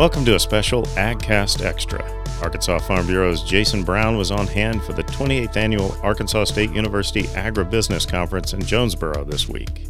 Welcome to a special AgCast Extra. Arkansas Farm Bureau's Jason Brown was on hand for the 28th Annual Arkansas State University Agribusiness Conference in Jonesboro this week.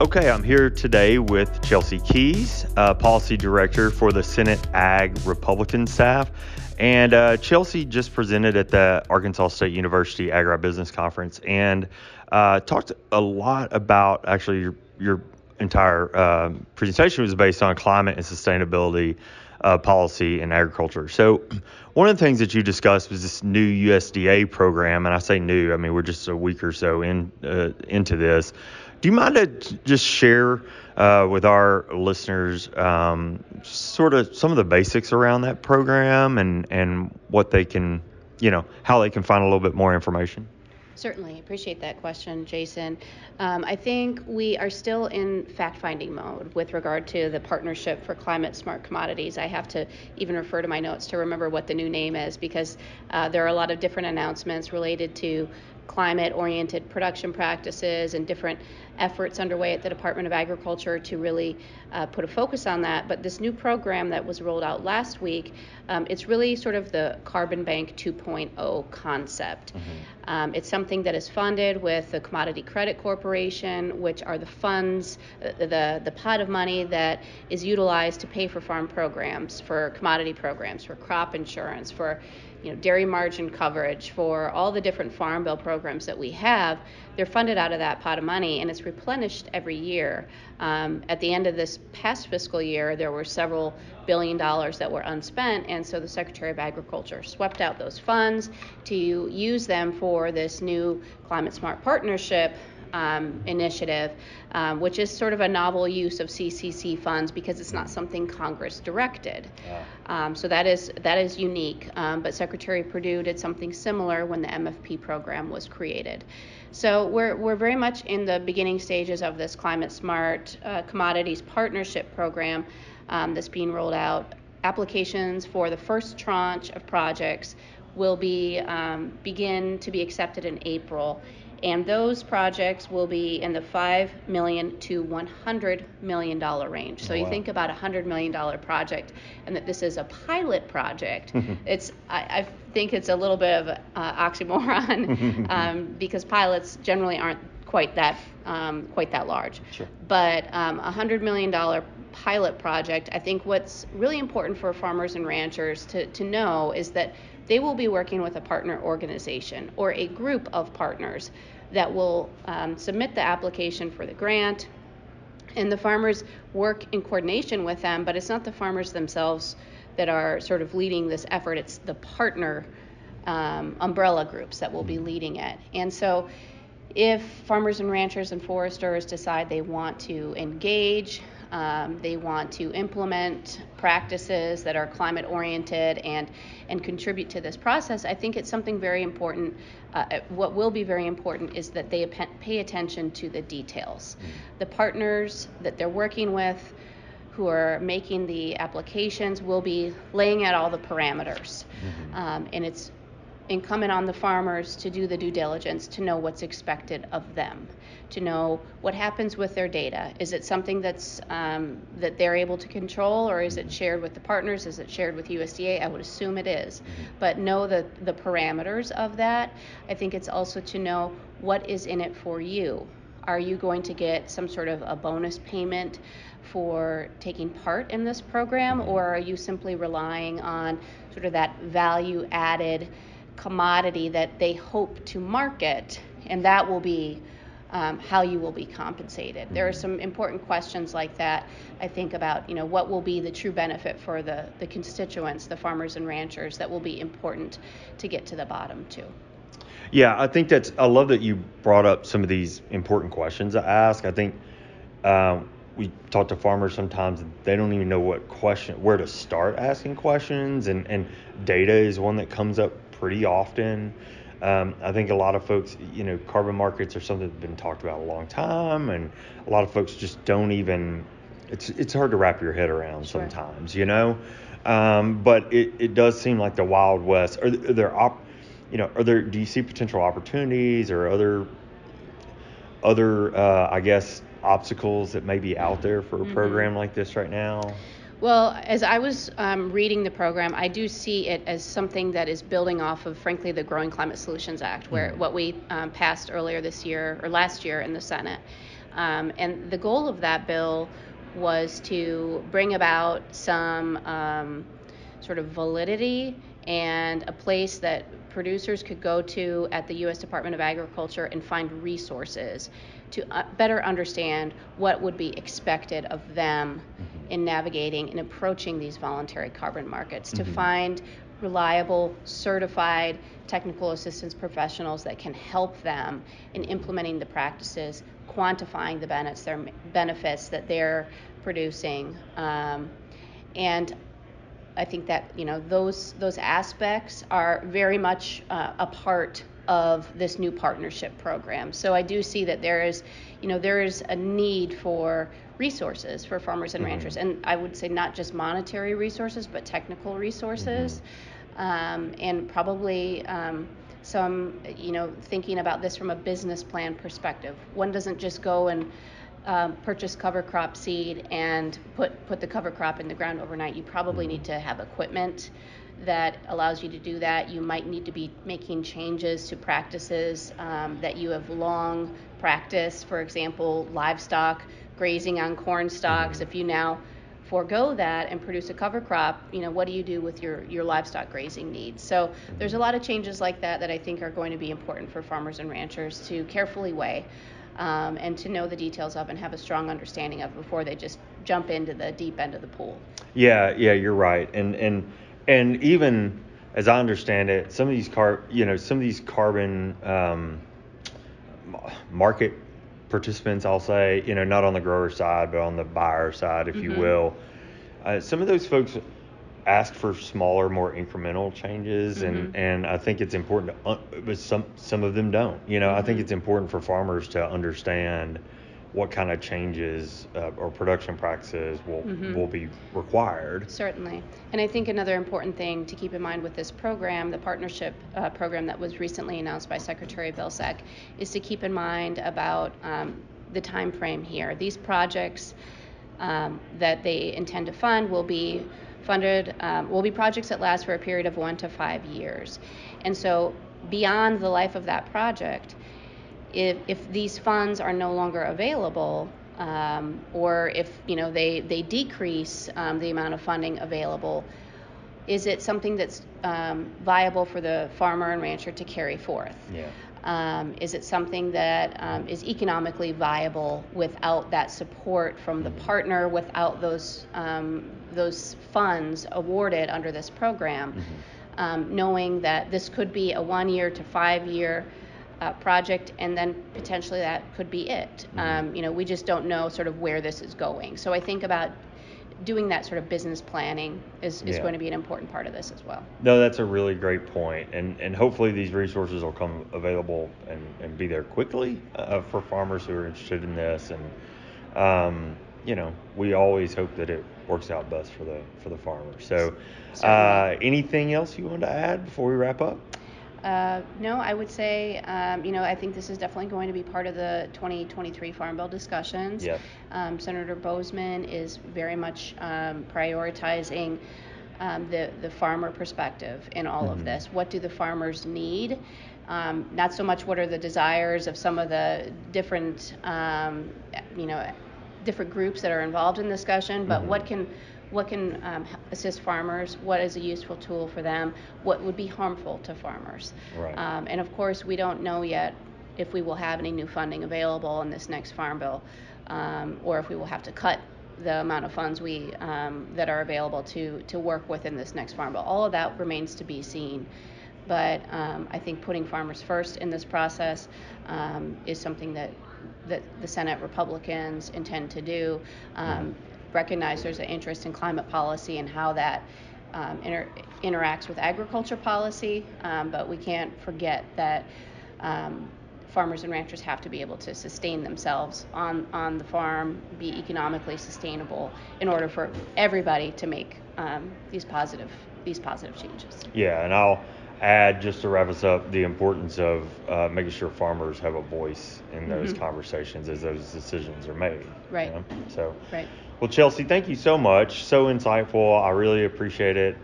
Okay, I'm here today with Chelsie Keys, Policy Director for the Senate Ag Republican staff. And Chelsie just presented at the Arkansas State University Agribusiness Conference and talked a lot about actually your entire presentation was based on climate and sustainability policy in agriculture. So one of the things that you discussed was this new USDA program. And I say new, I mean, we're just a week or so into this. Do you mind to just share with our listeners sort of some of the basics around that program and what they can, you know, how they can find a little bit more information? Certainly. Appreciate that question, Jason. I think we are still in fact-finding mode with regard to the Partnership for Climate Smart Commodities. I have to even refer to my notes to remember what the new name is because there are a lot of different announcements related to climate-oriented production practices and different efforts underway at the Department of Agriculture to really put a focus on that. But this new program that was rolled out last week, it's really sort of the Carbon Bank 2.0 concept. Mm-hmm. It's something that is funded with the Commodity Credit Corporation, which are the funds, the pot of money that is utilized to pay for farm programs, for commodity programs, for crop insurance, for dairy margin coverage, for all the different farm bill programs that we have. They're funded out of that pot of money, and it's replenished every year. At the end of this past fiscal year, there were several $billion that were unspent, and so the Secretary of Agriculture swept out those funds to use them for this new Climate Smart Partnership initiative, which is sort of a novel use of CCC funds because it's not something Congress directed. Yeah. So that is unique. But Secretary Perdue did something similar when the MFP program was created. So we're very much in the beginning stages of this Climate Smart Commodities Partnership program that's being rolled out. Applications for the first tranche of projects will be begin to be accepted in April. And those projects will be in the $5 million to $100 million range. So wow. You think about a $100 million project and that this is a pilot project. I think it's a little bit of an oxymoron because pilots generally aren't quite that large. Sure. But a $100 million pilot project, I think what's really important for farmers and ranchers to know is that they will be working with a partner organization or a group of partners that will submit the application for the grant, and the farmers work in coordination with them, but it's not the farmers themselves that are sort of leading this effort. It's the partner umbrella groups that will be leading it. And so if farmers and ranchers and foresters decide they want to engage, they want to implement practices that are climate oriented and contribute to this process, I think it's something very important. What will be very important is that they pay attention to the details. The partners that they're working with who are making the applications will be laying out all the parameters. And it's incumbent on the farmers to do the due diligence, to know what's expected of them, to know what happens with their data. Is it something that's that they're able to control, or is it shared with the partners? Is it shared with USDA? I would assume it is, but know the parameters of that. I think it's also to know what is in it for you. Are you going to get some sort of a bonus payment for taking part in this program, or are you simply relying on sort of that value added commodity that they hope to market, and that will be how you will be compensated? There are some important questions like that, I think, about what will be the true benefit for the constituents, the farmers and ranchers, that will be important to get to the bottom too. Yeah, I think I love that you brought up some of these important questions to ask. I think we talk to farmers sometimes, they don't even know where to start asking questions, and data is one that comes up pretty often. I think a lot of folks, carbon markets are something that's been talked about a long time, and a lot of folks just don't even, it's hard to wrap your head around sure. sometimes, but it does seem like the Wild West. Do you see potential opportunities or other obstacles that may be out there for a program like this right now? Well, as I was reading the program, I do see it as something that is building off of, frankly, the Growing Climate Solutions Act, where what we passed earlier this year or last year in the Senate. And the goal of that bill was to bring about some sort of validity and a place that producers could go to at the U.S. Department of Agriculture and find resources to better understand what would be expected of them in navigating and approaching these voluntary carbon markets, to find reliable, certified technical assistance professionals that can help them in implementing the practices, quantifying the benefits that they're producing. And I think that, you know, those aspects are very much a part of this new partnership program. So I do see that there is, you know, there is a need for resources for farmers and ranchers, and I would say not just monetary resources, but technical resources, and probably some, you know, thinking about this from a business plan perspective. One doesn't just go and purchase cover crop seed and put the cover crop in the ground overnight. You probably need to have equipment that allows you to do that. You might need to be making changes to practices that you have long practiced. For example, livestock grazing on corn stalks. If you now forego that and produce a cover crop, you know, what do you do with your livestock grazing needs? So there's a lot of changes like that that I think are going to be important for farmers and ranchers to carefully weigh. And to know the details of and have a strong understanding of before they just jump into the deep end of the pool. Yeah, you're right. And even as I understand it, some of these carbon market participants, I'll say, you know, not on the grower side but on the buyer side, if you will. Some of those folks ask for smaller, more incremental changes, and I think it's important to, but some of them don't. You know, I think it's important for farmers to understand what kind of changes or production practices will be required. Certainly, and I think another important thing to keep in mind with this program, the partnership program that was recently announced by Secretary Vilsack, is to keep in mind about the time frame here. These projects that they intend to fund will be projects that last for a period of 1 to 5 years. And so beyond the life of that project, if these funds are no longer available, or if, you know, they decrease the amount of funding available, is it something that's viable for the farmer and rancher to carry forth? Yeah. Is it something that is economically viable without that support from the partner, without those funds awarded under this program, knowing that this could be a 1-year to 5-year project, and then potentially that could be it. You know, we just don't know sort of where this is going. So I think about doing that sort of business planning is going to be an important part of this as well. No, that's a really great point. And hopefully these resources will come available and be there quickly for farmers who are interested in this. And, you know, we always hope that it works out best for the farmer. So anything else you want to add before we wrap up? No, I would say, you know, I think this is definitely going to be part of the 2023 Farm Bill discussions. Yep. Senator Bozeman is very much prioritizing the farmer perspective in all of this. What do the farmers need? Not so much what are the desires of some of the different, you know, different groups that are involved in the discussion, but what can assist farmers? What is a useful tool for them? What would be harmful to farmers? Right. And of course, we don't know yet if we will have any new funding available in this next Farm Bill, or if we will have to cut the amount of funds we that are available to work with in this next Farm Bill. All of that remains to be seen. But I think putting farmers first in this process is something that the Senate Republicans intend to do. Recognize there's an interest in climate policy and how that interacts with agriculture policy, but we can't forget that farmers and ranchers have to be able to sustain themselves on the farm, be economically sustainable in order for everybody to make these positive changes. Yeah, and I'll add, just to wrap us up, the importance of making sure farmers have a voice in those conversations as those decisions are made. Right. You know? So. Right. Well, Chelsie, thank you so much. So insightful. I really appreciate it.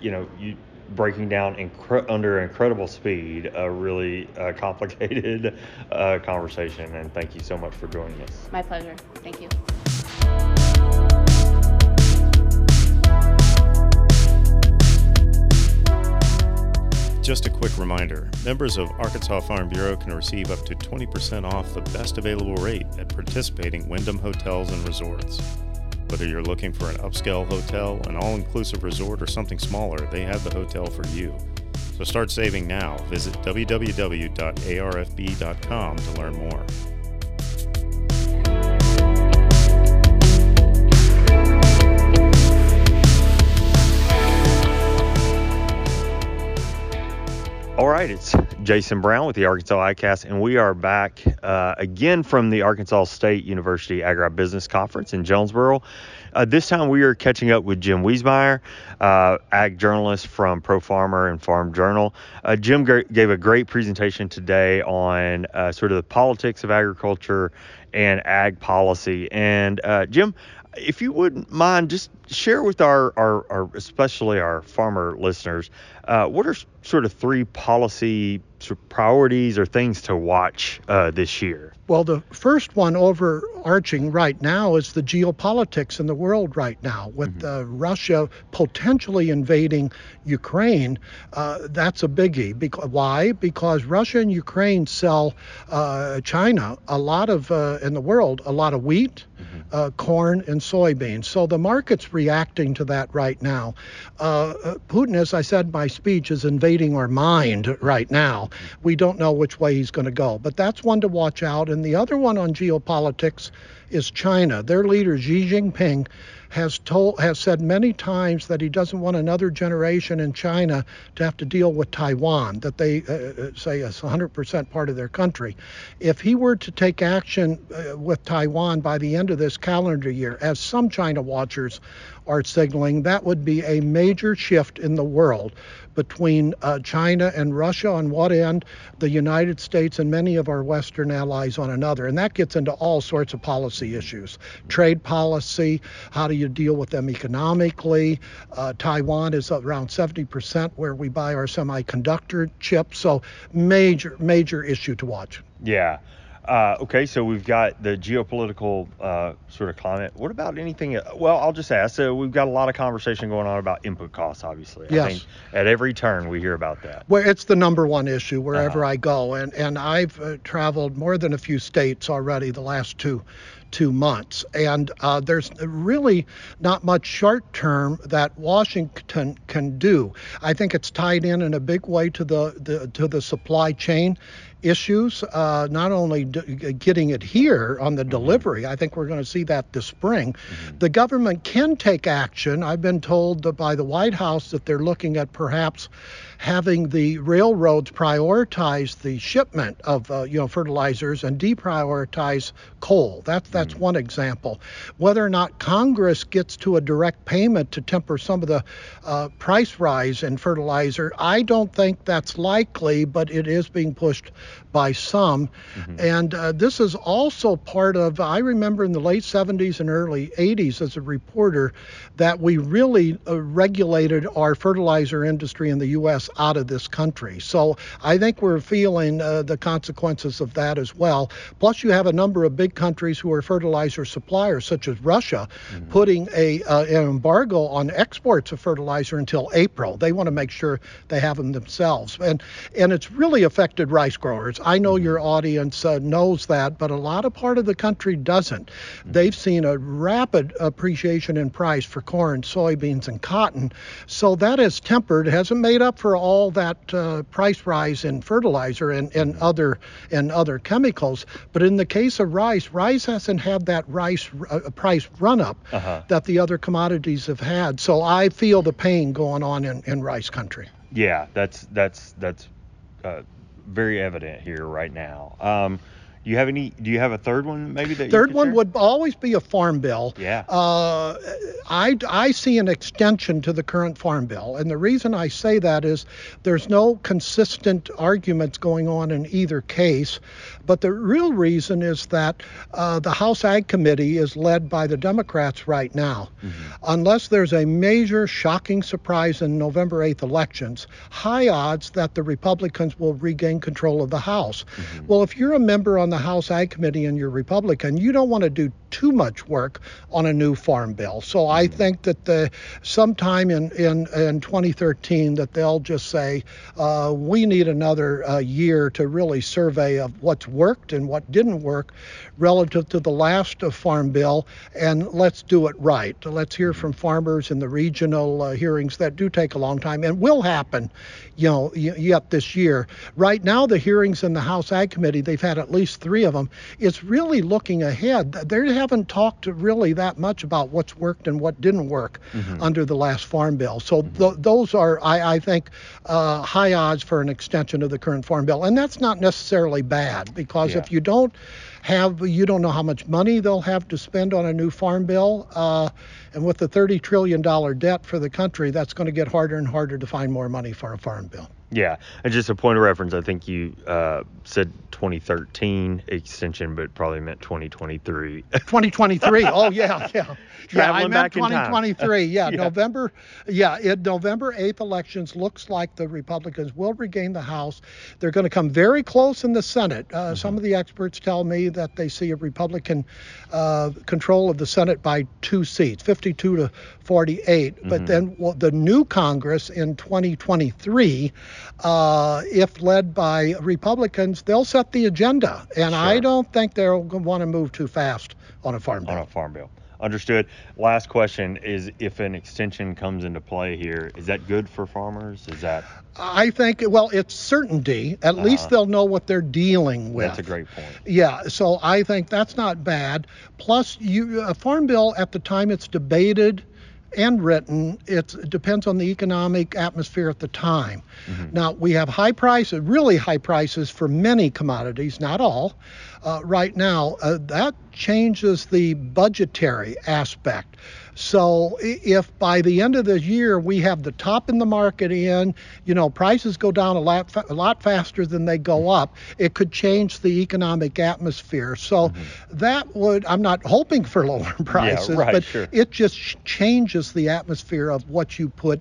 You breaking down under incredible speed a really complicated conversation. And thank you so much for joining us. My pleasure. Thank you. Just a quick reminder, members of Arkansas Farm Bureau can receive up to 20% off the best available rate at participating Wyndham Hotels and Resorts. Whether you're looking for an upscale hotel, an all-inclusive resort, or something smaller, they have the hotel for you. So start saving now. Visit www.arfb.com to learn more. All right, it's Jason Brown with the Arkansas AgCast, and we are back again from the Arkansas State University Agribusiness Conference in Jonesboro. This time we are catching up with Jim Wiesmeyer, ag journalist from Pro Farmer and Farm Journal. Jim gave a great presentation today on sort of the politics of agriculture and ag policy. And Jim, if you wouldn't mind, just share with our especially our farmer listeners, what are sort of three policy priorities or things to watch this year? Well, the first one overarching right now is the geopolitics in the world right now. With Russia potentially invading Ukraine, that's a biggie. Why? Because Russia and Ukraine sell China in the world, a lot of wheat, corn, and soybeans. So the market's reacting to that right now. Putin, as I said in my speech, is invading our mind right now. We don't know which way he's going to go, but that's one to watch out. And the other one on geopolitics is China. Their leader, Xi Jinping, has said many times that he doesn't want another generation in China to have to deal with Taiwan, that they say is 100% part of their country. If he were to take action with Taiwan by the end of this calendar year, as some China watchers are signaling, that would be a major shift in the world between China and Russia on one end, the United States and many of our Western allies on another. And that gets into all sorts of policy issues. Trade policy, how do you deal with them economically? Taiwan is around 70% where we buy our semiconductor chips. So major, major issue to watch. Yeah. Okay, so we've got the geopolitical sort of climate. What about anything? Well, I'll just ask. So we've got a lot of conversation going on about input costs, obviously. Yes. I think at every turn we hear about that. Well, it's the number one issue wherever I go. And I've traveled more than a few states already the last two months. And there's really not much short term that Washington can do. I think it's tied in a big way to the supply chain issues, not only getting it here on the delivery. I think we're going to see that this spring. The government can take action. I've been told by the White House that they're looking at perhaps having the railroads prioritize the shipment of fertilizers and deprioritize coal. That's one example. Whether or not Congress gets to a direct payment to temper some of the price rise in fertilizer, I don't think that's likely, but it is being pushed by some. And this is also part of, I remember in the late 70s and early 80s as a reporter, that we really regulated our fertilizer industry in the U.S. out of this country. So I think we're feeling the consequences of that as well. Plus, you have a number of big countries who are fertilizer suppliers, such as Russia, putting an embargo on exports of fertilizer until April. They want to make sure they have them themselves. And it's really affected rice growers. I know your audience knows that, but a lot of part of the country doesn't. They've seen a rapid appreciation in price for corn, soybeans, and cotton. So that has tempered, hasn't made up for all that price rise in fertilizer and other chemicals. But in the case of rice hasn't had that price run-up that the other commodities have had. So I feel the pain going on in rice country. Yeah, that's very evident here right now. Do you have a third one maybe? Third one would always be a farm bill. Yeah. I see an extension to the current farm bill. And the reason I say that is there's no consistent arguments going on in either case. But the real reason is that the House Ag Committee is led by the Democrats right now. Mm-hmm. Unless there's a major shocking surprise in November 8th elections, high odds that the Republicans will regain control of the House. Mm-hmm. Well, if you're a member on the House Ag Committee and you're Republican, you don't want to do too much work on a new farm bill. So I think that sometime in 2013 that they'll just say, we need another year to really survey of what's worked and what didn't work relative to the last farm bill, and let's do it right. Let's hear from farmers in the regional hearings that do take a long time and will happen, yet this year. Right now, the hearings in the House Ag Committee, they've had at least three of them. It's really looking ahead. They haven't talked really that much about what's worked and what didn't work under the last farm bill. So those are, I think, high odds for an extension of the current farm bill. And that's not necessarily bad, because if you don't have, you don't know how much money they'll have to spend on a new farm bill. And with the $30 trillion debt for the country, that's going to get harder and harder to find more money for a farm bill. Yeah, and just a point of reference, I think you said 2013 extension, but probably meant 2023. 2023, oh yeah. Traveling back in time. I meant 2023, yeah. November 8th elections looks like the Republicans will regain the House. They're going to come very close in the Senate. Some of the experts tell me that they see a Republican control of the Senate by two seats, 52 to 48. Mm-hmm. But then the new Congress in 2023... if led by Republicans, they'll set the agenda. And I don't think they'll want to move too fast on a farm bill. Understood. Last question is, if an extension comes into play here, is that good for farmers? Is that... I think, well, it's certainty. At least they'll know what they're dealing with. That's a great point. Yeah, so I think that's not bad. Plus, a farm bill, at the time it's debated and written, it depends on the economic atmosphere at the time. Mm-hmm. Now, we have high prices, really high prices for many commodities, not all, right now. That changes the budgetary aspect. So if by the end of the year we have the top in the market in, prices go down a lot faster than they go up, it could change the economic atmosphere. So that would, I'm not hoping for lower prices, it just changes the atmosphere of what you put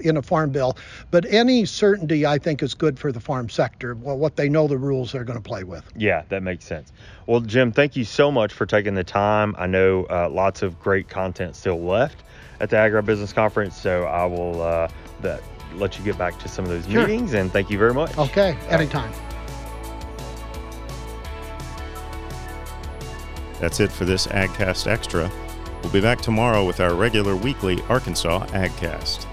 in a farm bill. But any certainty, I think, is good for the farm sector, what they know the rules they're going to play with. Yeah, that makes sense. Well, Jim, thank you so much for taking the time. I know lots of great content still left at the Agribusiness Conference, so I will let you get back to some of those meetings, and thank you very much. Okay, anytime. That's it for this AgCast Extra. We'll be back tomorrow with our regular weekly Arkansas AgCast.